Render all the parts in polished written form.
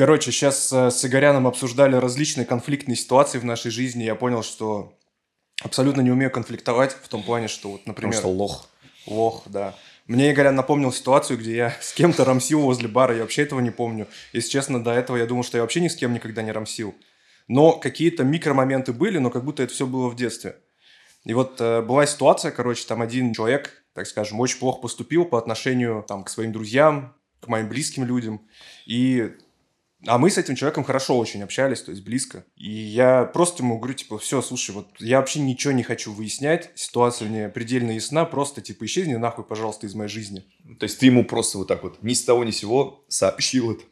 Короче, сейчас с Игоряном обсуждали различные конфликтные ситуации в нашей жизни. Я понял, что абсолютно не умею конфликтовать в том плане, что вот, например... Потому что лох. Лох, да. Мне Игорян напомнил ситуацию, где я с кем-то рамсил возле бара. Я вообще этого не помню. Если честно, до этого я думал, что я вообще ни с кем никогда не рамсил. Но какие-то микромоменты были, но как будто это все было в детстве. И вот была ситуация, короче, там один человек, так скажем, очень плохо поступил по отношению там, к своим друзьям, к моим близким людям. А мы с этим человеком хорошо очень общались, то есть близко. И я просто ему говорю, типа, все, слушай, вот я вообще ничего не хочу выяснять, ситуация мне предельно ясна, просто, типа, исчезни нахуй, пожалуйста, из моей жизни. То есть ты ему просто вот так вот ни с того ни с сего сообщил это?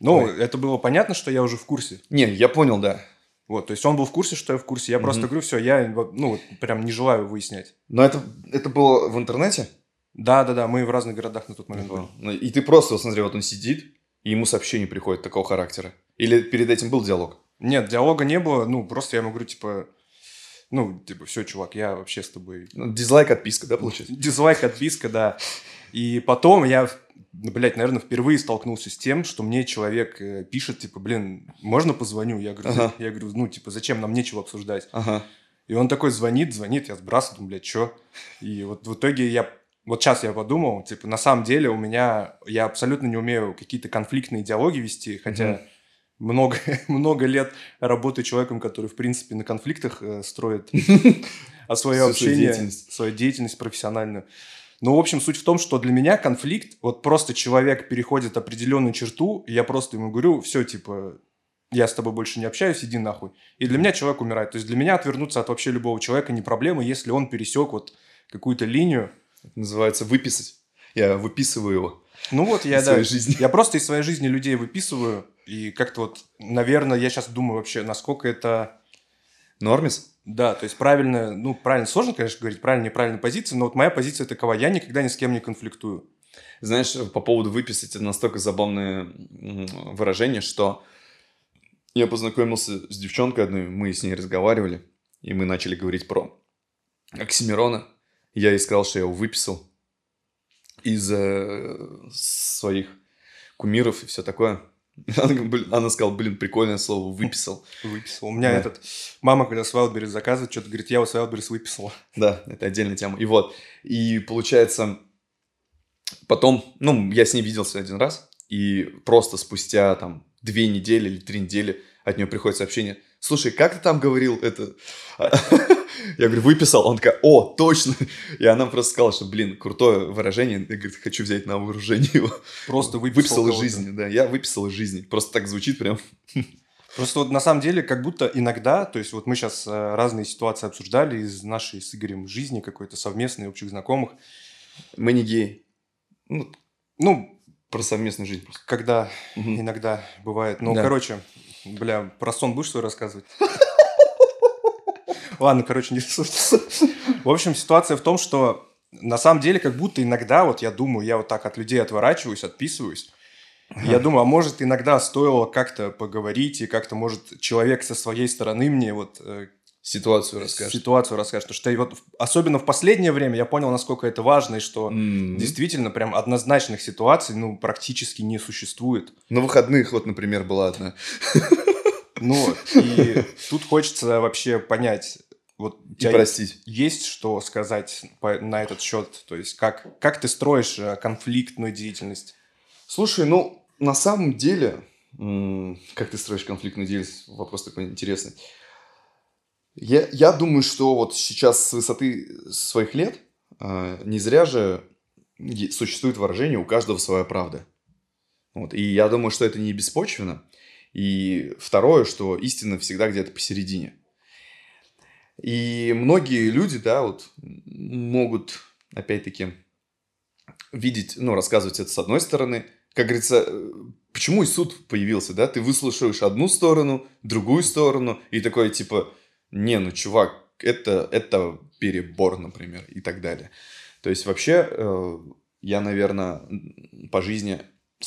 Ну, это было понятно, что я уже в курсе. Не, я понял, да. Вот, то есть он был в курсе, что я в курсе, я просто говорю, все, я, вот, прям не желаю выяснять. Но это было в интернете? Да, мы в разных городах на тот момент были. И ты просто, вот смотри, вот он сидит, и ему сообщение приходит такого характера. Или перед этим был диалог? Нет, диалога не было. Ну, просто я ему говорю, типа, все, чувак, я вообще с тобой... Дизлайк, отписка, да, получается? Дизлайк, отписка, да. И потом я, наверное, впервые столкнулся с тем, что мне человек пишет, типа, блин, можно позвоню? Я говорю, зачем, нам нечего обсуждать. Ага. И он такой звонит, я сбрасываю, думаю, что? И вот в итоге я... Вот сейчас я подумал, типа, на самом деле у меня... Я абсолютно не умею какие-то конфликтные диалоги вести, хотя много лет работаю человеком, который, в принципе, на конфликтах строит свое общение, свою деятельность профессиональную. Ну, в общем, суть в том, что для меня конфликт... Вот просто человек переходит определенную черту, и я просто ему говорю, все, типа, я с тобой больше не общаюсь, иди нахуй. И для меня человек умирает. То есть для меня отвернуться от вообще любого человека не проблема, если он пересек вот какую-то линию. Это называется выписать. Я выписываю его. Ну вот я, да. Я просто из своей жизни людей выписываю. И как-то вот, наверное, я сейчас думаю вообще, насколько это... Нормис? Да, то есть правильно, сложно, конечно, говорить, правильная позиция, но вот моя позиция такова, я никогда ни с кем не конфликтую. Знаешь, по поводу выписать, это настолько забавное выражение, что я познакомился с девчонкой одной, мы с ней разговаривали, и мы начали говорить про Оксимирона. Я ей сказал, что я его выписал из своих кумиров и все такое. Она сказала, блин, прикольное слово, выписал. Выписал. У меня мама, когда с Вайлдберрис заказывает, что-то говорит, я его с Вайлдберрис выписала. Да, это отдельная тема. И вот, и получается, потом, я с ней виделся один раз, и просто спустя там 2 недели или 3 недели от нее приходит сообщение, слушай, как ты там говорил это... Я говорю, выписал. Он такая, о, точно. И она просто сказала, что, блин, крутое выражение. Я, говорит, хочу взять на вооружение его. Просто выписал из жизни. Да, я выписал из жизни. Просто так звучит прям. Просто вот на самом деле как будто иногда, то есть вот мы сейчас разные ситуации обсуждали из нашей с Игорем жизни какой-то совместной, общих знакомых. Мы не геи. Про совместную жизнь просто. Когда иногда бывает. Про сон будешь свой рассказывать? Ладно, не слушайся. В общем, ситуация в том, что на самом деле как будто иногда, вот я думаю, я вот так от людей отворачиваюсь, отписываюсь. Я думаю, а может иногда стоило как-то поговорить, и как-то может человек со своей стороны мне вот... Ситуацию расскажет. Потому что вот, особенно в последнее время я понял, насколько это важно, и что действительно прям однозначных ситуаций практически не существует. На выходных вот, например, была одна. И тут хочется вообще понять... Вот у тебя есть что сказать на этот счет? То есть, как ты строишь конфликтную деятельность? Слушай, на самом деле... Как ты строишь конфликтную деятельность? Вопрос такой интересный. Я думаю, что вот сейчас с высоты своих лет не зря же существует выражение «у каждого своя правда». Вот. И я думаю, что это не беспочвенно. И второе, что истина всегда где-то посередине. И многие люди, да, вот могут, опять-таки, видеть, рассказывать это с одной стороны. Как говорится, почему и суд появился, да? Ты выслушиваешь одну сторону, другую сторону, и такое, типа, не, чувак, это перебор, например, и так далее. То есть, вообще, я, наверное, по жизни...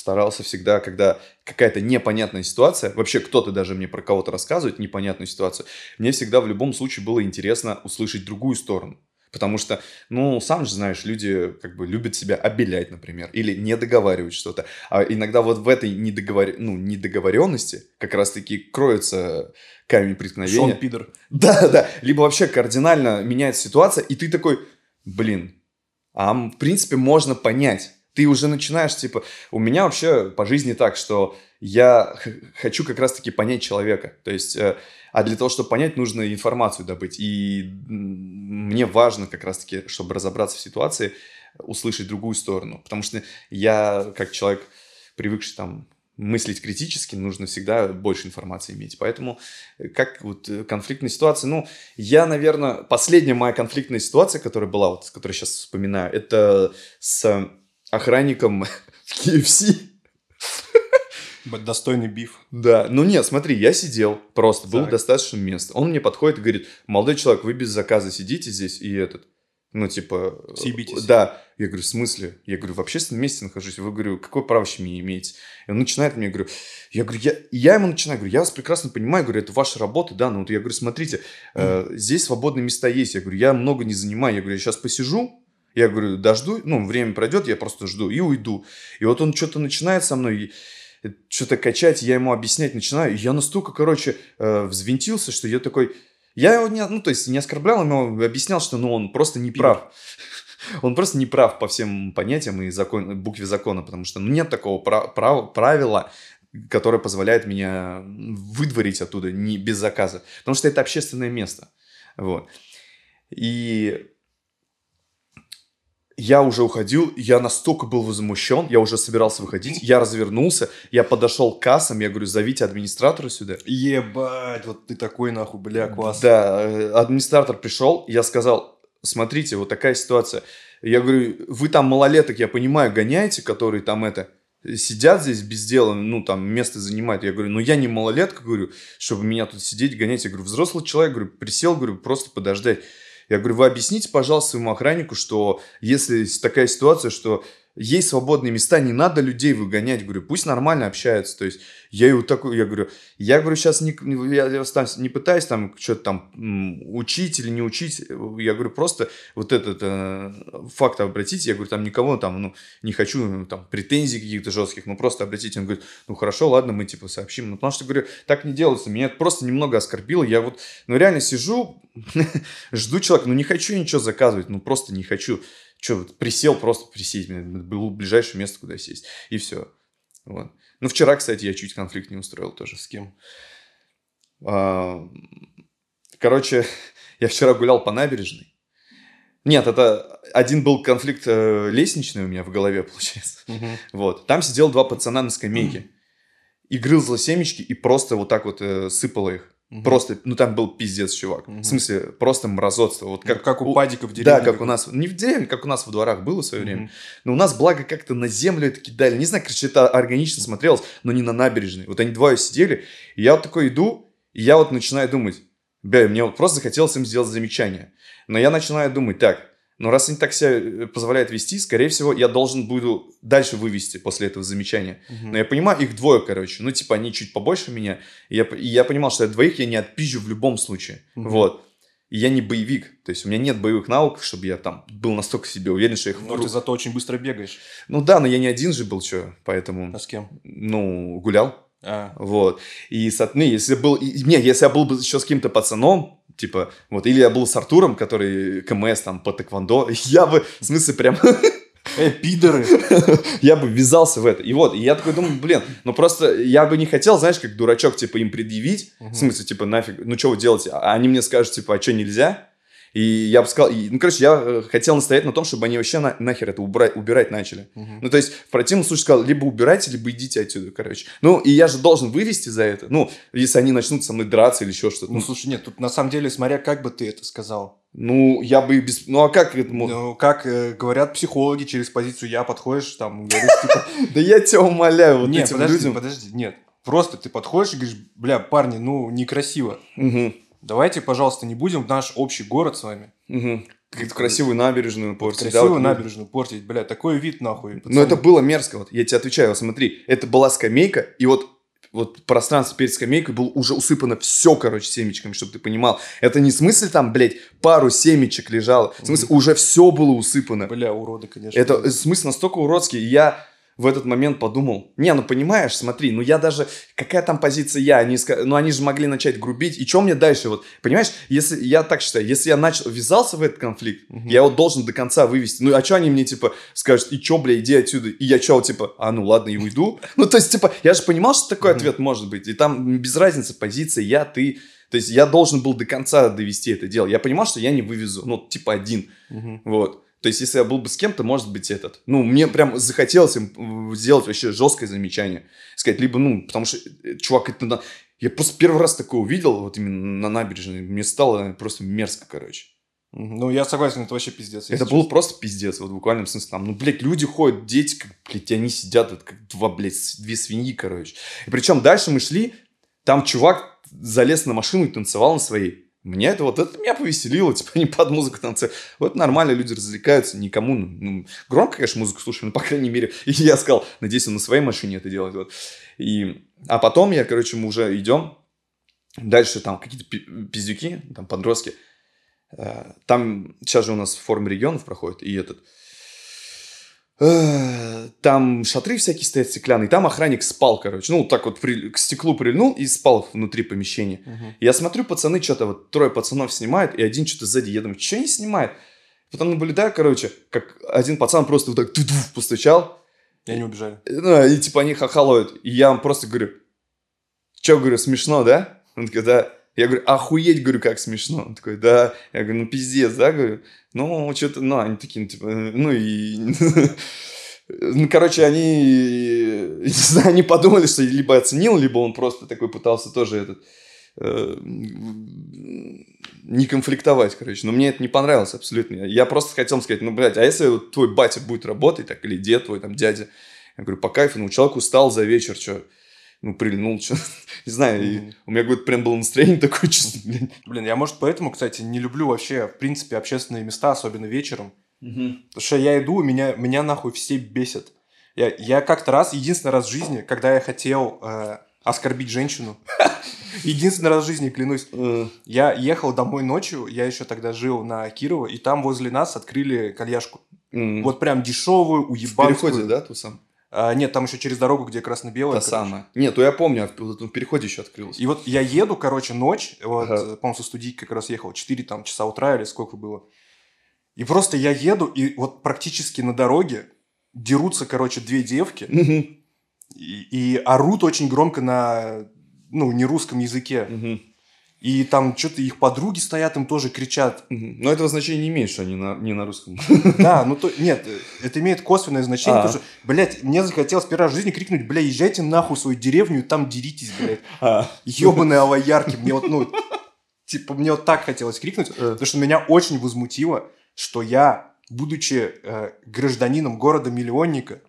старался всегда, когда какая-то непонятная ситуация, вообще кто-то даже мне про кого-то рассказывает непонятную ситуацию, мне всегда в любом случае было интересно услышать другую сторону. Потому что, ну, сам же знаешь, люди как бы любят себя обелять, например, или не договаривать что-то. А иногда вот в этой недоговоренности как раз-таки кроется камень преткновения. Шон Пидор. Да. Либо вообще кардинально меняется ситуация, и ты такой, блин, а в принципе можно понять. Ты уже начинаешь, типа, у меня вообще по жизни так, что я хочу как раз-таки понять человека. То есть, а для того, чтобы понять, нужно информацию добыть. И мне важно как раз-таки, чтобы разобраться в ситуации, услышать другую сторону. Потому что я, как человек, привыкший там мыслить критически, нужно всегда больше информации иметь. Поэтому, как вот конфликтная ситуация, ну, я, наверное, последняя моя конфликтная ситуация, которая была, вот, которую сейчас вспоминаю, это с охранником в KFC. Достойный биф. Да, ну нет, смотри, я сидел, просто было достаточно места. Он мне подходит и говорит, молодой человек, вы без заказа сидите здесь и этот, ну типа... Съебитесь. Да, я говорю, в смысле? Я говорю, в общественном месте нахожусь. Вы, говорю, какое право вообще мне имеете? И он начинает мне, я ему начинаю, я вас прекрасно понимаю, говорю, это ваша работа, да, ну вот я говорю, смотрите, здесь свободные места есть. Я говорю, я много не занимаю, я говорю, я сейчас посижу. Я говорю, дожду, ну, время пройдет, я просто жду и уйду. И вот он что-то начинает со мной, что-то качать, я ему объяснять начинаю. И я настолько, короче, взвинтился, что я такой... Я его не, ну, то есть не оскорблял, ему объяснял, что ну, он просто не прав. Он просто не прав по всем понятиям и букве закона, потому что нет такого правила, которое позволяет меня выдворить оттуда не без заказа. Потому что это общественное место. Вот. И... Я уже уходил, я настолько был возмущен, я уже собирался выходить, я развернулся, я подошел к кассам, я говорю, зовите администратора сюда. Ебать, вот ты такой нахуй, бля, класс. Да, администратор пришел, я сказал, смотрите, вот такая ситуация. Я говорю, вы там малолеток, я понимаю, гоняете, которые там это... Сидят здесь без дела, ну, там, место занимают. Я говорю, ну, я не малолетка, говорю, чтобы меня тут сидеть, гонять. Я говорю, взрослый человек, говорю, присел, говорю, просто подождать. Я говорю, вы объясните, пожалуйста, своему охраннику, что если такая ситуация, что есть свободные места, не надо людей выгонять. Говорю, пусть нормально общаются. То есть я его такой, я говорю, сейчас не пытаюсь там что-то там учить или не учить. Я говорю, просто вот этот факт обратите. Я говорю, там никого там, ну, не хочу, ну, там, претензий каких-то жестких, ну, просто обратите. Он говорит, ну, хорошо, ладно, мы типа сообщим. Ну, потому что, говорю, так не делается. Меня это просто немного оскорбило. Я вот, ну, реально сижу, жду человека, ну, не хочу ничего заказывать, ну, просто не хочу. Че, присел, просто присесть. Было ближайшее место, куда сесть. И все. Вот. Ну, вчера, кстати, я чуть конфликт не устроил тоже. С кем? Короче, я вчера гулял по набережной. Нет, это один был конфликт лестничный у меня в голове, получается. Вот. Там сидел два пацана на скамейке. И грызло семечки, и просто вот так вот сыпало их. Просто, ну там был пиздец, чувак. В смысле, просто мразотство. Вот как у падиков в деревне. Да, как у нас. Не в деревне, как у нас во дворах было в свое время. Но у нас, благо, как-то на землю это кидали. Не знаю, короче, это органично смотрелось, но не на набережной. Вот они двое сидели, и я вот такой иду, и я вот начинаю думать. Бля, мне вот просто захотелось им сделать замечание. Но я начинаю думать, так, ну раз они так себя позволяют вести, скорее всего, я должен буду дальше вывести после этого замечания. Но я понимаю, их двое, короче. Ну, типа, они чуть побольше меня. И я понимал, что от двоих я не отпизжу в любом случае. Вот. И я не боевик. То есть, у меня нет боевых навыков, чтобы я там был настолько себе уверен, что я их... Но ты зато очень быстро бегаешь. Ну да, но я не один же был, что, поэтому... А с кем? Ну, гулял. Вот. И, ну, если я был бы еще с каким-то пацаном, типа, вот, или я был с Артуром, который КМС там по тэквондо, я бы, в смысле, прям... пидоры! Я бы ввязался в это. И вот, и я такой думаю, блин, ну просто я бы не хотел, знаешь, как дурачок, типа, им предъявить, в смысле, типа, нафиг, ну что вы делаете? А они мне скажут, типа, а что, нельзя? И я бы сказал, ну, короче, я хотел настоять на том, чтобы они вообще нахер это убирать начали. Ну, то есть, в противном случае сказал, либо убирайте, либо идите отсюда, короче. Ну, и я же должен вывести за это, ну, если они начнут со мной драться или еще что-то. Ну, слушай, нет, тут на самом деле, смотря как бы ты это сказал. Ну, я бы и без... Ну, а как этому... Ну, как говорят психологи, через позицию «я» подходишь, там, говоришь, типа... Да я тебя умоляю, вот этим людям... Подожди, нет. Просто ты подходишь и говоришь, бля, парни, ну, некрасиво. Давайте, пожалуйста, не будем наш общий город с вами. Какую-то красивую набережную портить. Красивую набережную портить, бля, такой вид, нахуй. Ну, это было мерзко, вот, я тебе отвечаю, смотри, это была скамейка, и вот... вот пространство перед скамейкой было уже усыпано все, короче, семечками, чтобы ты понимал. Это не в смысле там, блядь, пару семечек лежало. В смысле, уже все было усыпано. Бля, уроды, конечно. Это смысл настолько уродский. И я в этот момент подумал, не, ну понимаешь, смотри, ну я даже, какая там позиция я, они, ну они же могли начать грубить, и что мне дальше, вот, понимаешь, если, я так считаю, если я начал, ввязался в этот конфликт, я вот должен до конца вывести, ну а что они мне, типа, скажут, и что, бля, иди отсюда, и я что, типа, а ну ладно, и уйду, ну то есть, типа, я же понимал, что такой ответ может быть, и там без разницы позиция, я, ты, то есть я должен был до конца довести это дело, я понимал, что я не вывезу, ну типа один, вот. То есть, если я был бы с кем-то, может быть, этот. Ну, мне прям захотелось им сделать вообще жесткое замечание. Сказать, либо, ну, потому что, чувак, это... Я просто первый раз такое увидел, вот именно на набережной. Мне стало просто мерзко, короче. Ну, я согласен, это вообще пиздец. Это был просто пиздец, вот в буквальном смысле. Там, ну, блядь, люди ходят, дети, как, блядь, они сидят, вот, как два, блядь, две свиньи, короче. И причем дальше мы шли, там чувак залез на машину и танцевал на своей. Меня это вот, это меня повеселило, типа, не под музыку танцы. Вот нормально, люди развлекаются, никому, ну, громко, конечно, музыку слушали, но, по крайней мере, и я сказал, надеюсь, он на своей машине это делает, вот. И, а потом я, короче, мы уже идем, дальше там какие-то пиздюки, там подростки, там, сейчас же у нас форум регионов проходит, и этот, там шатры всякие стоят стеклянные, там охранник спал, короче, ну, так вот к стеклу прильнул и спал внутри помещения. Я смотрю, пацаны что-то, вот трое пацанов снимают, и один что-то сзади, я думаю, что не снимает? Потом наблюдаю, короче, как один пацан просто вот так постучал. И они убежали. Ну, и типа они хахалают, и я вам просто говорю, что, говорю, смешно, да? Он такой, да. Я говорю, охуеть, говорю, как смешно. Он такой, да. Я говорю, ну, пиздец, да, говорю. Ну, что-то, ну, они такие, ну, типа, ну, и... Ну, короче, они, не знаю, они подумали, что либо оценил, либо он просто такой пытался тоже этот... не конфликтовать, короче. Но мне это не понравилось абсолютно. Я просто хотел сказать, ну, блядь, а если вот твой батя будет работать, так, или дед твой, там, дядя? Я говорю, по кайфу, ну, человек устал за вечер, что... Ну, прильнул, что не знаю, и у меня какое-то прям было настроение такое, честно. Блин, я, может, поэтому, кстати, не люблю вообще, в принципе, общественные места, особенно вечером. Потому что я иду, меня нахуй все бесят. Я как-то раз, единственный раз в жизни, когда я хотел оскорбить женщину, единственный раз в жизни, клянусь, я ехал домой ночью, я еще тогда жил на Кирова, и там возле нас открыли кальяшку. Вот прям дешевую, уебанскую. В переходе, да, ту самую? А, нет, там еще через дорогу, где красно-белая. Та самая. Нет, ну я помню, в переходе еще открылось. И вот я еду, короче, ночь, вот, по-моему, со студийки как раз ехал, 4 там, часа утра или сколько было. И просто я еду, и вот практически на дороге дерутся, короче, две девки и орут очень громко на, ну, не русском языке. И там что-то их подруги стоят, им тоже кричат. Но этого значения не имеет, что они не на русском. Да, ну то... Нет, это имеет косвенное значение, потому что, блядь, мне захотелось первый раз в жизни крикнуть, бля, езжайте нахуй в свою деревню, там деритесь, блядь. Ёбаные авоярки. Мне вот, ну, типа, мне вот так хотелось крикнуть, потому что меня очень возмутило, что я, будучи гражданином города-миллионника,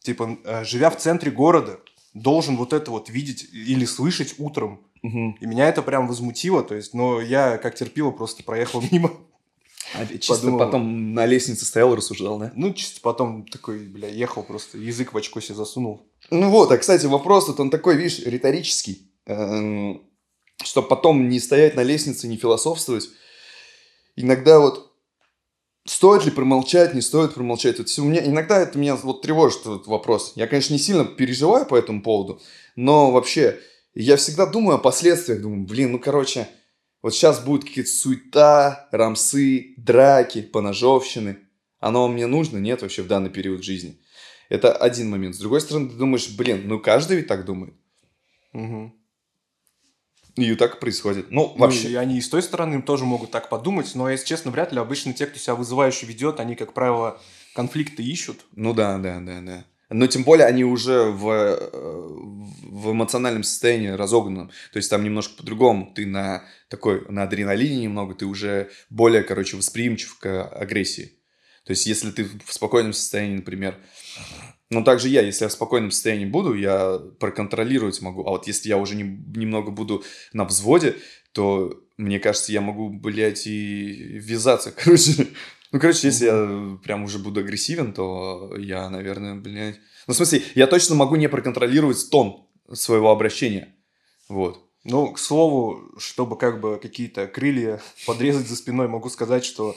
типа, живя в центре города, должен вот это вот видеть или слышать утром. И меня это прям возмутило, то есть, но я как терпила, просто проехал мимо. А чисто подумал, потом на лестнице стоял и рассуждал, да? Ну, чисто потом такой, бля, ехал просто, язык в очко себе засунул. Ну вот, а, кстати, вопрос тут, он такой, видишь, риторический, чтобы потом не стоять на лестнице, не философствовать. Иногда вот стоит ли промолчать, не стоит промолчать. Вот у меня, иногда это меня вот тревожит этот вопрос. Я, конечно, не сильно переживаю по этому поводу, но вообще... Я всегда думаю о последствиях, думаю, блин, ну, короче, вот сейчас будут какие-то суета, рамсы, драки, поножовщины. Оно мне нужно? Нет вообще в данный период жизни. Это один момент. С другой стороны, ты думаешь, блин, ну, каждый ведь так думает. И так происходит. Ну, вообще. И они и с той стороны тоже могут так подумать, но, если честно, вряд ли обычно те, кто себя вызывающе ведет, они, как правило, конфликты ищут. Ну, да. Но тем более они уже в эмоциональном состоянии разогнанном. То есть там немножко по-другому. Ты на такой, на адреналине немного, ты уже более, короче, восприимчив к агрессии. То есть если ты в спокойном состоянии, например... Ну, также я, если я в спокойном состоянии буду, я проконтролировать могу. А вот если я уже немного буду на взводе, то, мне кажется, я могу, блядь, и ввязаться, короче... Ну, короче, если я прям уже буду агрессивен, то я, наверное, блядь... Ну, в смысле, я точно могу не проконтролировать тон своего обращения. Вот. Ну, к слову, чтобы как бы какие-то крылья подрезать за спиной, могу сказать, что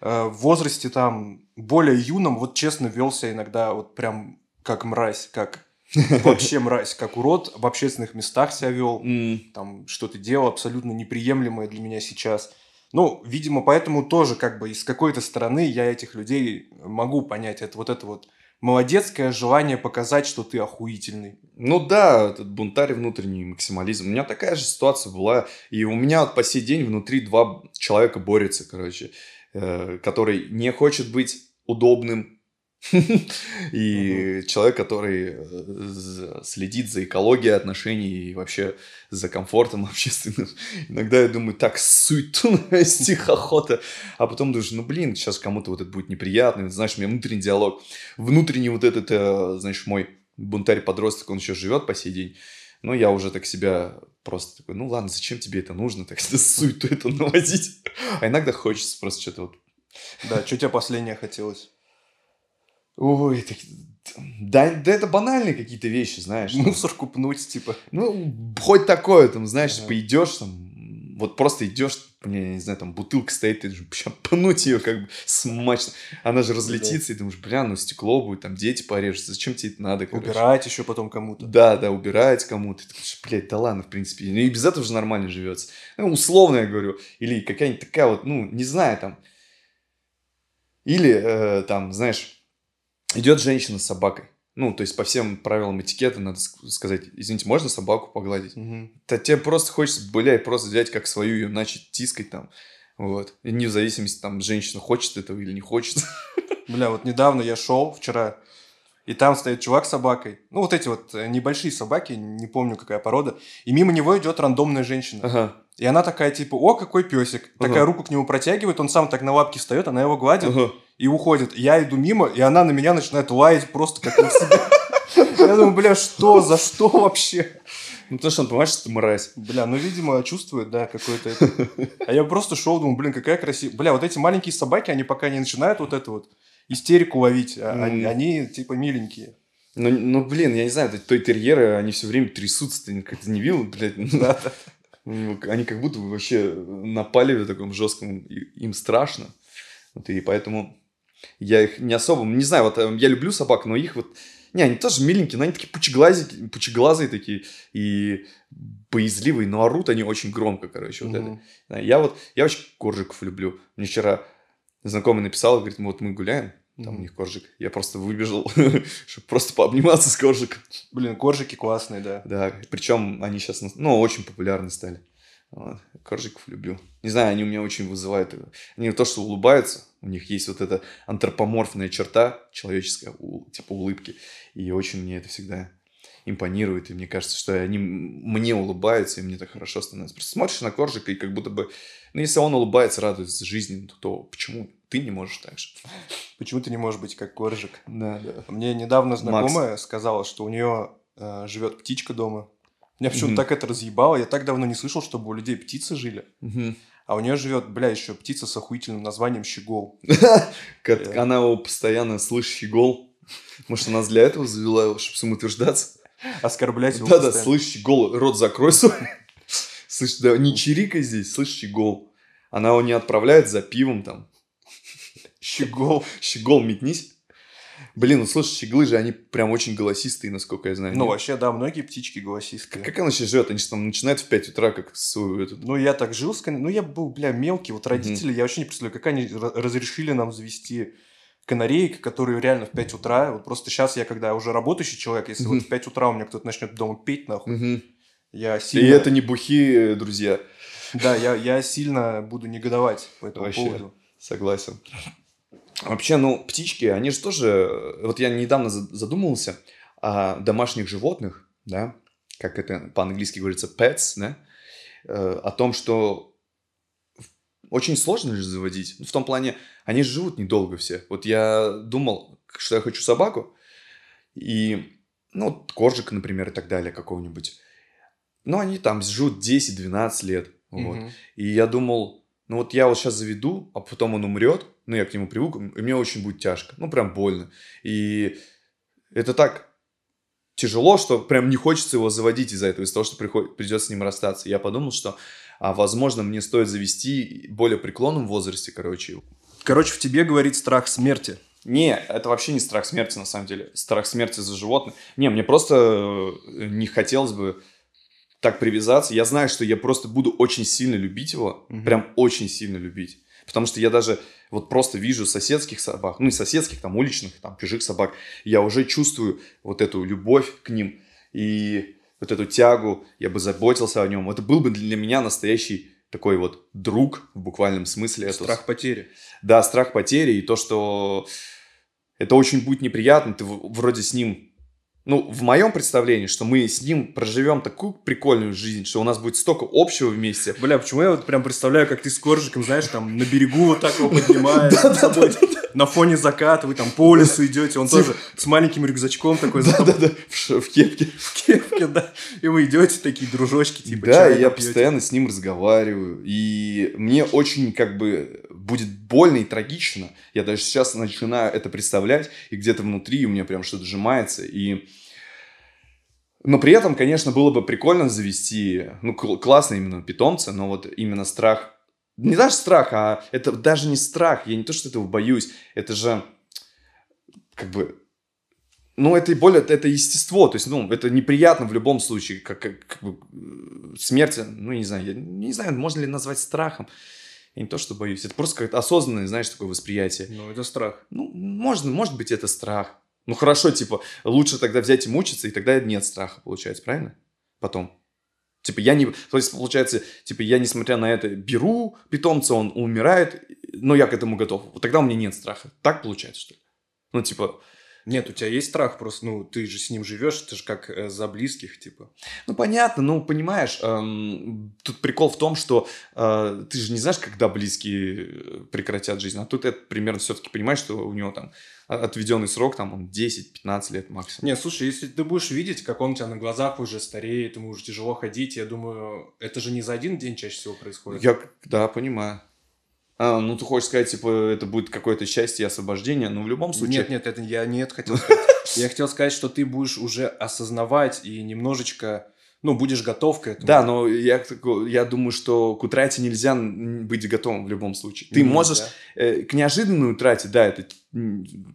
в возрасте там более юном, вот честно, велся иногда вот прям как мразь, как вообще мразь, как урод, в общественных местах себя вел, там что-то делал абсолютно неприемлемое для меня сейчас. Ну, видимо, поэтому тоже как бы из какой-то стороны я этих людей могу понять. Это вот молодецкое желание показать, что ты охуительный. Ну да, этот бунтарь, внутренний максимализм. У меня такая же ситуация была. И у меня вот по сей день внутри два человека борются, короче. Который не хочет быть удобным. И человек, который следит за экологией отношений и вообще за комфортом общественным. Иногда я думаю, так, суету навести, охота. А потом думаешь, ну, блин, сейчас кому-то вот это будет неприятно. Знаешь, у меня внутренний диалог. Внутренний вот этот, знаешь, мой бунтарь-подросток, он еще живет по сей день. Но я уже так себя просто такой, ну, ладно, зачем тебе это нужно? Так суету это наводить. А иногда хочется просто что-то вот... Да, что тебе последнее хотелось? Ой, так... да это банальные какие-то вещи, знаешь. Мусорку пнуть, типа. Ну, хоть такое, там, знаешь, поидешь, там, вот просто идешь, я не знаю, там, бутылка стоит, ты же пнуть ее как бы смачно. Она же разлетится, и думаешь, бля, ну, стекло будет, там, дети порежутся, зачем тебе это надо, короче. Убирать еще потом кому-то. Да, убирать кому-то. Блядь, да ладно, в принципе. Ну, и без этого же нормально живется. Ну, условно я говорю. Или какая-нибудь такая вот, ну, не знаю, там. Или, там, знаешь... Идет женщина с собакой. Ну, то есть, по всем правилам этикета надо сказать, извините, можно собаку погладить? Угу. Да тебе просто хочется, блядь, просто взять как свою ее, начать тискать там. Вот. И не в зависимости, там, женщина хочет этого или не хочет. Бля, вот недавно я шел, вчера, и там стоит чувак с собакой. Ну, вот эти вот небольшие собаки, не помню, какая порода. И мимо него идет рандомная женщина. Ага. И она такая, типа, о, какой песик. Ага. Такая руку к нему протягивает, он сам так на лапки встает, она его гладит. Ага. И уходит. Я иду мимо, и она на меня начинает лаять просто как на себя. Я думаю, бля, что? За что вообще? Ну, потому что он понимает, что ты мразь. Бля, ну, видимо, чувствует, да, какой-то это. А я просто шел, думаю, блин, какая красивая. Бля, вот эти маленькие собаки, они пока не начинают вот эту вот истерику ловить. Они, типа, миленькие. Ну, блин, я не знаю, той терьеры, они все время трясутся. Ты как-то не видел, блядь? Они как будто вообще напали в таком жестком. Им страшно. И поэтому... Я их не особо, не знаю, вот я люблю собак, но их вот, не, они тоже миленькие, но они такие пучеглазые такие и боязливые, но орут они очень громко, короче, вот это. Я очень коржиков люблю. Мне вчера знакомый написал, говорит, вот мы гуляем, там у них коржик. Я просто выбежал, чтобы просто пообниматься с коржиком. Блин, коржики классные, да. Да, причем они сейчас, ну, очень популярны стали. Вот. Коржиков люблю. Не знаю, они у меня очень вызывают. Они то, что улыбаются, у них есть вот эта антропоморфная черта человеческая, типа улыбки. И очень мне это всегда импонирует. И мне кажется, что они мне улыбаются, и мне так хорошо становится. Просто смотришь на коржика, и как будто бы... Ну, если он улыбается, радуется жизни, то почему ты не можешь так же? Почему ты не можешь быть как коржик? Да. Мне недавно знакомая сказала, что у нее живет птичка дома. Меня почему-то так это разъебало. Я так давно не слышал, чтобы у людей птицы жили. А у нее живет, бля, еще птица с охуительным названием щегол. Она его постоянно слышит, щегол. Может, она для этого завела его, чтобы самоутверждаться? Оскорблять его. Да, слышь, щегол, рот закрой свой. Слышь, да, не чирикай здесь, слышь, щегол. Она его не отправляет за пивом там. Щегол, метнись. Блин, ну слушай, щеглы же, они прям очень голосистые, насколько я знаю. Ну, вообще, да, многие птички голосистые. Как она сейчас живет? Они же там начинают в 5 утра как свою... Ну, я так жил, ну, я был, бля, мелкий, вот родители, я вообще не представляю, как они разрешили нам завести канареек, которые реально в 5 утра, вот просто сейчас я, когда уже работающий человек, если вот в 5 утра у меня кто-то начнет дома петь, нахуй, я сильно... И это не бухи, друзья. Да, я сильно буду негодовать по этому поводу. Согласен. Вообще, ну, птички, они же тоже... Вот я недавно задумывался о домашних животных, да, как это по-английски говорится, pets, да, о том, что очень сложно же заводить. В том плане, они же живут недолго все. Вот я думал, что я хочу собаку, и, ну, вот коржик, например, и так далее какого-нибудь. Но они там живут 10-12 лет, вот. И я думал... Ну, вот я вот сейчас заведу, а потом он умрет, ну, я к нему привык, и мне очень будет тяжко. Ну, прям больно. И это так тяжело, что прям не хочется его заводить из-за этого, из-за того, что придется с ним расстаться. Я подумал, что, возможно, мне стоит завести более преклонном возрасте, короче. Короче, в тебе говорит страх смерти. Не, это вообще не страх смерти, на самом деле. Страх смерти за животных. Не, мне просто не хотелось бы так привязаться. Я знаю, что я просто буду очень сильно любить его. Угу. Прям очень сильно любить. Потому что я даже вот просто вижу соседских собак. Ну, не соседских, там, уличных, там, чужих собак. Я уже чувствую вот эту любовь к ним. И вот эту тягу. Я бы заботился о нем. Это был бы для меня настоящий... такой вот друг в буквальном смысле. Страх потери. Да, страх потери. И то, что это очень будет неприятно. Ты вроде с ним... Ну, в моем представлении, что мы с ним проживем такую прикольную жизнь, что у нас будет столько общего вместе. Бля, почему я вот прям представляю, как ты с коржиком, знаешь, там на берегу вот так его поднимаешь. На фоне заката вы там по лесу идете. Он тоже с маленьким рюкзачком такой. Да-да-да, в кепке. В кепке, да. И вы идете такие дружочки, типа. Да, я постоянно с ним разговариваю. И мне очень как бы будет больно и трагично. Я даже сейчас начинаю это представлять. И где-то внутри у меня прям что-то сжимается. И... Но при этом, конечно, было бы прикольно завести, ну, классно именно питомца, но вот именно страх, не даже страх, а это даже не страх, я не то, что этого боюсь, это же, как бы, ну, это и более, это естество, то есть, ну, это неприятно в любом случае, как бы, смерть, ну, я не знаю, можно ли назвать страхом, я не то, что боюсь, это просто как-то осознанное, знаешь, такое восприятие. Ну, это страх. Ну, можно, может быть, это страх. Ну, хорошо, типа, лучше тогда взять и мучиться, и тогда нет страха, получается, правильно? Потом. Типа, я не... То есть, получается, типа, я, несмотря на это, беру питомца, он умирает, но я к этому готов. Вот тогда у меня нет страха. Так получается, что ли? Ну, типа... Нет, у тебя есть страх просто, ну, ты же с ним живешь, ты же как за близких, типа. Ну, понятно, ну, понимаешь, тут прикол в том, что ты же не знаешь, когда близкие прекратят жизнь, а тут это примерно все-таки понимаешь, что у него там отведенный срок, там, он 10-15 лет максимум. Нет, слушай, если ты будешь видеть, как он у тебя на глазах уже стареет, ему уже тяжело ходить, я думаю, это же не за один день чаще всего происходит. Я, да, понимаю. Ну, ты хочешь сказать, типа, это будет какое-то счастье и освобождение, но в любом случае... Нет, это я не это хотел сказать. Я хотел сказать, что ты будешь уже осознавать и немножечко, ну, будешь готов к этому. Да, но я думаю, что к утрате нельзя быть готовым в любом случае. Ты можешь к неожиданной утрате, да, это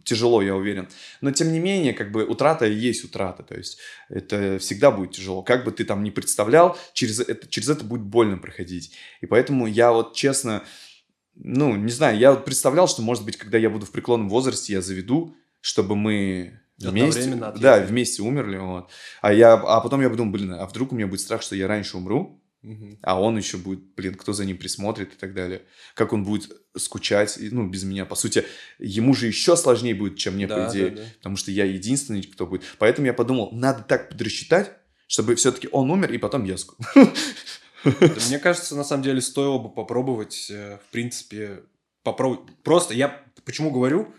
тяжело, я уверен, но тем не менее, как бы, утрата и есть утрата, то есть это всегда будет тяжело. Как бы ты там ни представлял, через это будет больно проходить. И поэтому я вот честно... Ну, не знаю, я представлял, что, может быть, когда я буду в преклонном возрасте, я заведу, чтобы мы вместе умерли. Вот. А потом я подумал, блин, а вдруг у меня будет страх, что я раньше умру, а он еще будет, блин, кто за ним присмотрит и так далее. Как он будет скучать, ну, без меня. По сути, ему же еще сложнее будет, чем мне, по идее. Да. Потому что я единственный, кто будет. Поэтому я подумал, надо так подрасчитать, чтобы все-таки он умер, и потом я скучал. Мне кажется, на самом деле, стоило бы попробовать, в принципе, Просто я почему говорю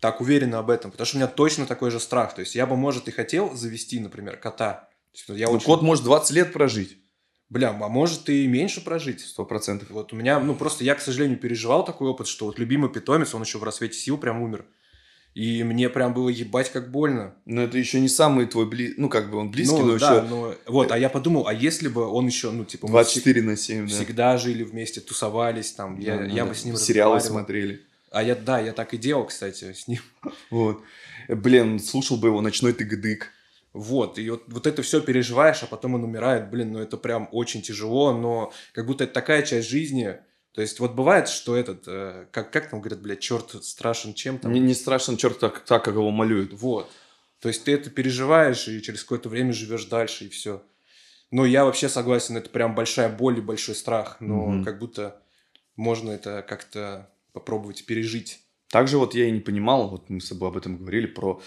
так уверенно об этом? Потому что у меня точно такой же страх. То есть, я бы, может, и хотел завести, например, кота. Кот может 20 лет прожить. Бля, а может и меньше прожить. 100%. Вот у меня, ну, просто я, к сожалению, переживал такой опыт, что вот любимый питомец, он еще в рассвете сил прям умер. И мне прям было ебать как больно. Но это еще не самый твой близкий, ну, как бы он близкий, но да, еще... Но... Вот, а я подумал, а если бы он еще, ну, типа... 24/7, да. Всегда жили вместе, тусовались там, да, я бы с ним сериалы смотрели. А я так и делал, кстати, с ним. Вот. Блин, слушал бы его «Ночной тыгдык». Вот, и вот это все переживаешь, а потом он умирает, блин, ну, это прям очень тяжело, но как будто это такая часть жизни... То есть, вот бывает, что этот, как там говорят, блядь, черт страшен чем-то. Мне не страшен черт так, как его молюют. Вот. То есть, ты это переживаешь, и через какое-то время живешь дальше, и все. Но я вообще согласен, это прям большая боль и большой страх. Но как будто можно это как-то попробовать пережить. Также вот я и не понимал, вот мы с тобой об этом говорили, про...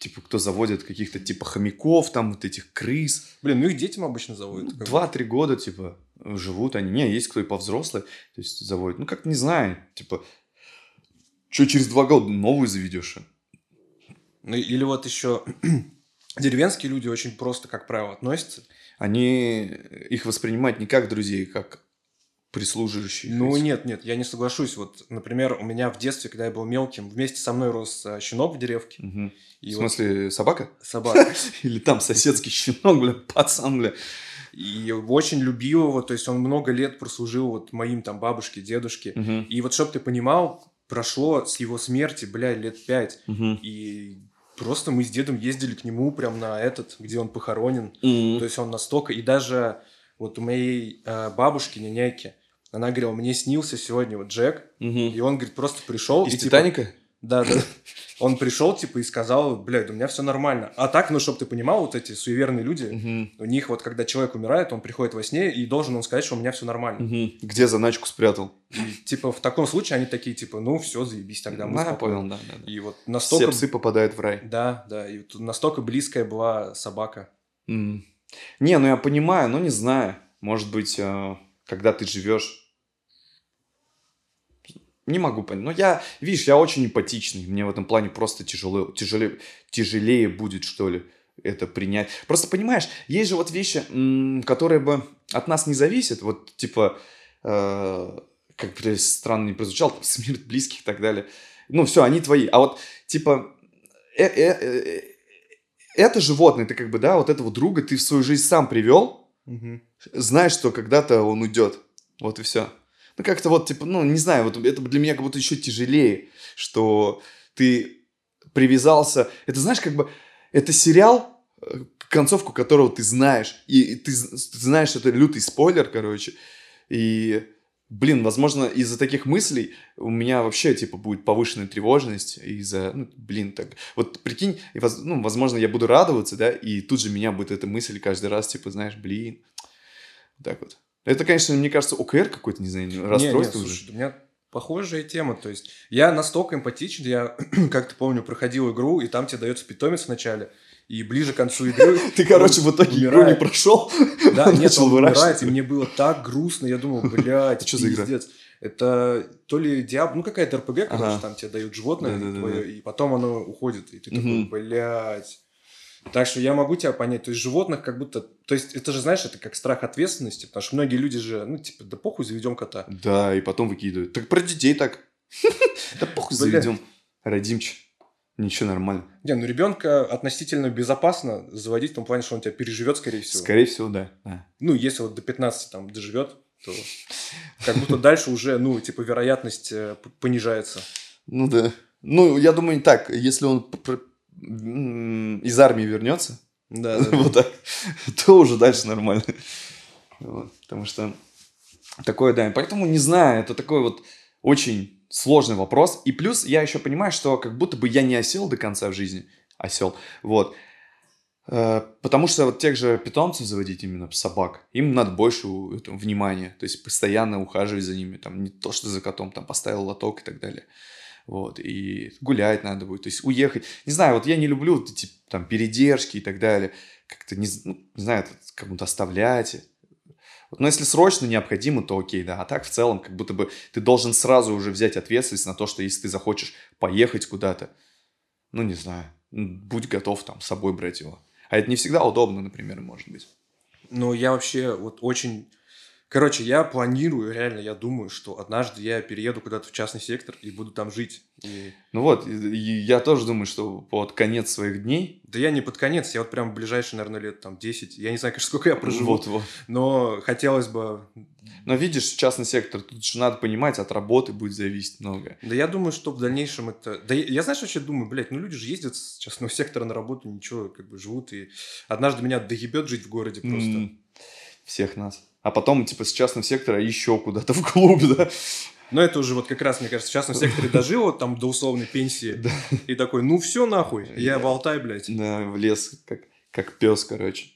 Типа, кто заводит каких-то, типа, хомяков, там, вот этих крыс. Блин, ну их детям обычно заводят. 2-3 года, типа, живут они. Не, есть кто и повзрослый, то есть, заводит. Ну, как-то не знаю, типа, что через 2 года новую заведешь? Ну, или вот еще деревенские люди очень просто, как правило, относятся. Они их воспринимают не как друзей, как прислуживающих. Ну, нет, я не соглашусь. Вот, например, у меня в детстве, когда я был мелким, вместе со мной рос щенок в деревке. Угу. И в смысле, вот... собака? Собака. Или там соседский щенок, бля, пацан, бля. И очень любил его, то есть он много лет прослужил вот моим там бабушке, дедушке. Угу. И вот, чтоб ты понимал, прошло с его смерти, бля, лет 5. Угу. И... просто мы с дедом ездили к нему прям на этот, где он похоронен. Mm-hmm. То есть он настолько... И даже вот у моей бабушки, няняйки, она говорила, мне снился сегодня вот Джек. Mm-hmm. И он, говорит, просто пришел... Из «Титаника»? Да. Он пришел, типа, и сказал, блядь, у меня все нормально. А так, ну, чтобы ты понимал, вот эти суеверные люди, у них вот, когда человек умирает, он приходит во сне, и должен он сказать, что у меня все нормально. Где заначку спрятал? И, типа, в таком случае они такие, типа, ну, все, заебись тогда. Я понял, да. И вот настолько... Все псы попадают в рай. Да, и вот настолько близкая была собака. Не, ну, я понимаю, но не знаю. Может быть, когда ты живешь... Не могу понять. Но я, видишь, я очень эмпатичный. Мне в этом плане просто тяжелее будет, что ли, это принять. Просто, понимаешь, есть же вот вещи, которые бы от нас не зависят. Вот, типа, как бы странно не прозвучало, там, смерть близких и так далее. Ну, все, они твои. А вот, типа, это животное, ты как бы, да, вот этого друга ты в свою жизнь сам привел. Угу. Знаешь, что когда-то он уйдет. Вот и все. Ну, как-то вот, типа, ну, не знаю, вот это для меня как будто еще тяжелее, что ты привязался... Это, знаешь, как бы, это сериал, концовку которого ты знаешь, и ты знаешь, что это лютый спойлер, короче, и, блин, возможно, из-за таких мыслей у меня вообще, типа, будет повышенная тревожность из-за, ну, блин, так... Вот, прикинь, ну, возможно, я буду радоваться, да, и тут же меня будет эта мысль каждый раз, типа, знаешь, блин, вот так вот. Это, конечно, мне кажется, ОКР какой-то, не знаю, расстройство. Нет, слушай, у меня похожая тема. То есть я настолько эмпатичен, я, как ты помню, проходил игру, и там тебе дается питомец вначале, и ближе к концу игры... Ты, короче, в итоге игру не прошел, да, нет, он умирает, и мне было так грустно, я думал, блядь, пиздец. Это то ли Диабло, ну какая-то РПГ, короче, там тебе дают животное твое, и потом оно уходит, и ты такой, блядь... Так что я могу тебя понять, то есть животных как будто... То есть это же, знаешь, это как страх ответственности, потому что многие люди же, ну, типа, да похуй, заведем кота. Да, и потом выкидывают. Так про детей так. Да похуй, заведем. Родимчик. Ничего, нормально. Не, ну ребенка относительно безопасно заводить в том плане, что он тебя переживет, скорее всего. Скорее всего, да. Ну, если вот до 15 там доживет, то как будто дальше уже, ну, типа, вероятность понижается. Ну, да. Ну, я думаю, так, если он... из армии вернется, да, вот так, то уже дальше нормально. Вот, потому что такое, да. Поэтому не знаю, это такой вот очень сложный вопрос. И плюс я еще понимаю, что как будто бы я не осел до конца в жизни. Осел. Вот. Потому что вот тех же питомцев заводить, именно собак, им надо больше внимания. То есть постоянно ухаживать за ними. Там не то, что за котом, там поставил лоток и так далее. Вот, и гулять надо будет, то есть уехать. Не знаю, вот я не люблю эти там передержки и так далее. Как-то, не знаю, кому-то оставлять. Вот, но если срочно необходимо, то окей, да. А так в целом, как будто бы ты должен сразу уже взять ответственность на то, что если ты захочешь поехать куда-то, ну, не знаю, будь готов там с собой брать его. А это не всегда удобно, например, может быть. Ну, я вообще вот очень... Короче, я планирую, реально, я думаю, что однажды я перееду куда-то в частный сектор и буду там жить. И... Ну вот, я тоже думаю, что под конец своих дней... Да я не под конец, я вот прям в ближайшие, наверное, лет там 10, я не знаю, конечно, сколько я проживу, вот. Но хотелось бы... Но видишь, частный сектор, тут же надо понимать, от работы будет зависеть много. Да я думаю, что в дальнейшем это... Да я, знаешь, вообще думаю, блядь, ну люди же ездят с частного сектора на работу, ничего, как бы живут, и однажды меня доебет жить в городе просто. Всех нас. А потом, типа, с частного сектора еще куда-то в клуб, да? Ну, это уже вот как раз, мне кажется, в частном секторе дожил вот там до условной пенсии. И такой, ну все нахуй, я в Алтай, блядь. Да, в лес, как пес, короче.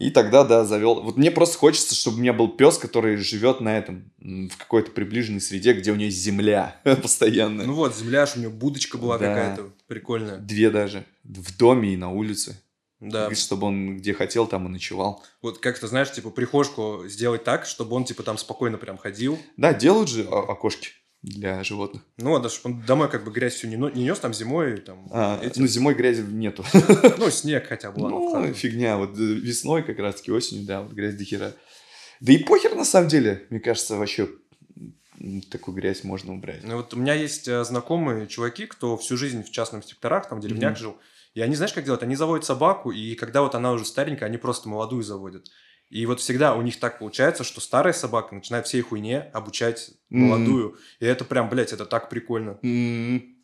И тогда, да, завел. Вот мне просто хочется, чтобы у меня был пес, который живет на этом, в какой-то приближенной среде, где у него есть земля постоянно. Ну вот, земля, что у него будочка была какая-то прикольная. Две даже, в доме и на улице. Да. Чтобы он где хотел, там и ночевал. Вот как-то, знаешь, типа прихожку сделать так, чтобы он типа там спокойно прям ходил. Да, делают же окошки для животных. Ну, да, чтобы он домой как бы грязь всю не нес, там зимой там. Ну, зимой грязи нету. Ну, снег хотя бы. Ну, фигня, вот весной как раз-таки, осенью, да, вот грязь до хера. Да и похер, на самом деле, мне кажется, вообще такую грязь можно убрать. Ну вот у меня есть знакомые чуваки, кто всю жизнь в частных секторах, там в деревнях жил, и они, знаешь, как делают? Они заводят собаку, и когда вот она уже старенькая, они просто молодую заводят. И вот всегда у них так получается, что старая собака начинает всей хуйне обучать молодую. И это прям, блядь, это так прикольно.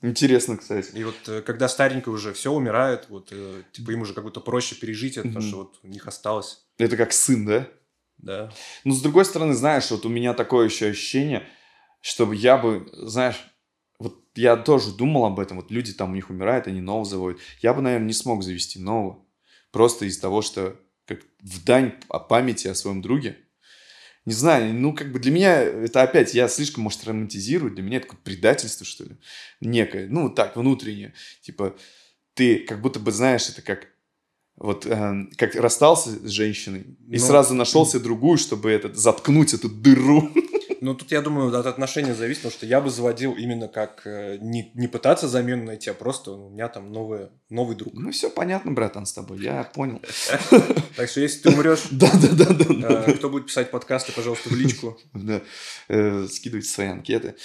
Интересно, кстати. И вот когда старенькая уже все умирает, вот типа им уже как будто проще пережить это, потому что вот у них осталось. Это как сын, да? Да. Ну, с другой стороны, знаешь, вот у меня такое еще ощущение, чтобы я бы, знаешь, вот я тоже думал об этом, вот люди там у них умирают, они нового заводят. Я бы, наверное, не смог завести нового. Просто из-за того, что как в дань о памяти о своем друге. Не знаю, ну, как бы для меня это опять, я слишком, может, романтизирую, для меня это какое-то предательство, что ли, некое, ну, так, внутреннее. Типа, ты как будто бы знаешь, это как вот, как расстался с женщиной и сразу нашел себе другую, чтобы заткнуть эту дыру. Ну, тут, я думаю, от отношения зависит, потому что я бы заводил именно как не пытаться замену найти, а просто у меня там новый друг. Ну, все понятно, братан, с тобой, я понял. Так что, если ты умрешь, кто будет писать подкасты, пожалуйста, в личку. Скидывайте свои анкеты.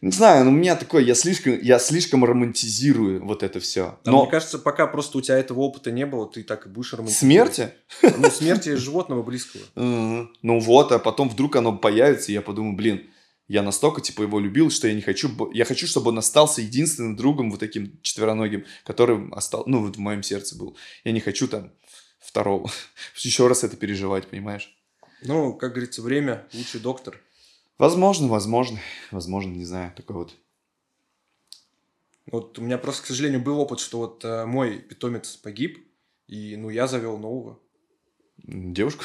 Не знаю, но у меня такое, я слишком романтизирую вот это все. Но... Мне кажется, пока просто у тебя этого опыта не было, ты так и будешь романтизировать. Смерти? Ну, смерти животного близкого. Ну вот, а потом вдруг оно появится, и я подумаю, блин, я настолько типа его любил, что я не хочу... Я хочу, чтобы он остался единственным другом, вот таким четвероногим, который остался, ну, вот в моем сердце был. Я не хочу там второго. Еще раз это переживать, понимаешь? Ну, как говорится, время лучший доктор. Возможно, не знаю, такой вот. Вот у меня просто, к сожалению, был опыт, что вот мой питомец погиб, и, ну, я завел нового. Девушку?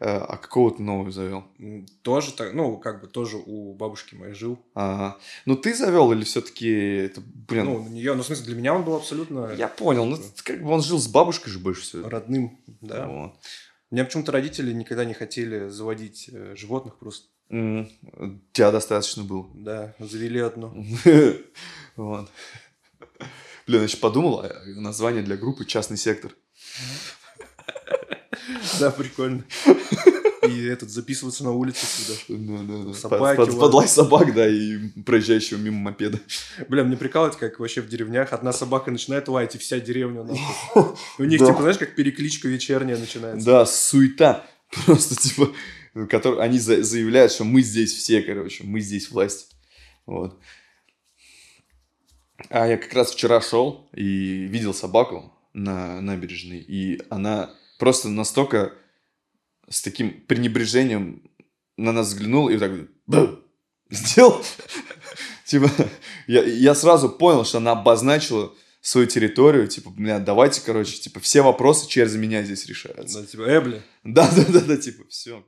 А какого-то нового завел? Тоже так, ну, как бы тоже у бабушки моей жил. Ага. Ну, ты завел или все-таки это, блин? Ну, у нее, ну, в смысле, для меня он был абсолютно... Я понял, ну, как бы он жил с бабушкой же больше всего. Родным, да. Вот. У меня почему-то родители никогда не хотели заводить животных просто. Тебя достаточно было. Да, завели одну. Вот. Блин, я еще подумал, название для группы «Частный сектор». Да, прикольно. И записываться на улице сюда. Да. Подлай собак, да, и проезжающего мимо мопеда. Бля, мне прикалывает, как вообще в деревнях одна собака начинает лаять, и вся деревня нахуй. У них, типа, знаешь, как перекличка вечерняя начинается. Да, суета. Просто, типа... Они заявляют, что мы здесь все, короче, мы здесь власть. Вот. А я как раз вчера шел и видел собаку на набережной, и она просто настолько с таким пренебрежением на нас взглянула и вот так вот сделал. Типа, я сразу понял, что она обозначила свою территорию, типа, бля, давайте, короче, типа, все вопросы через меня здесь решаются. Да, типа, бля. Да, типа, все.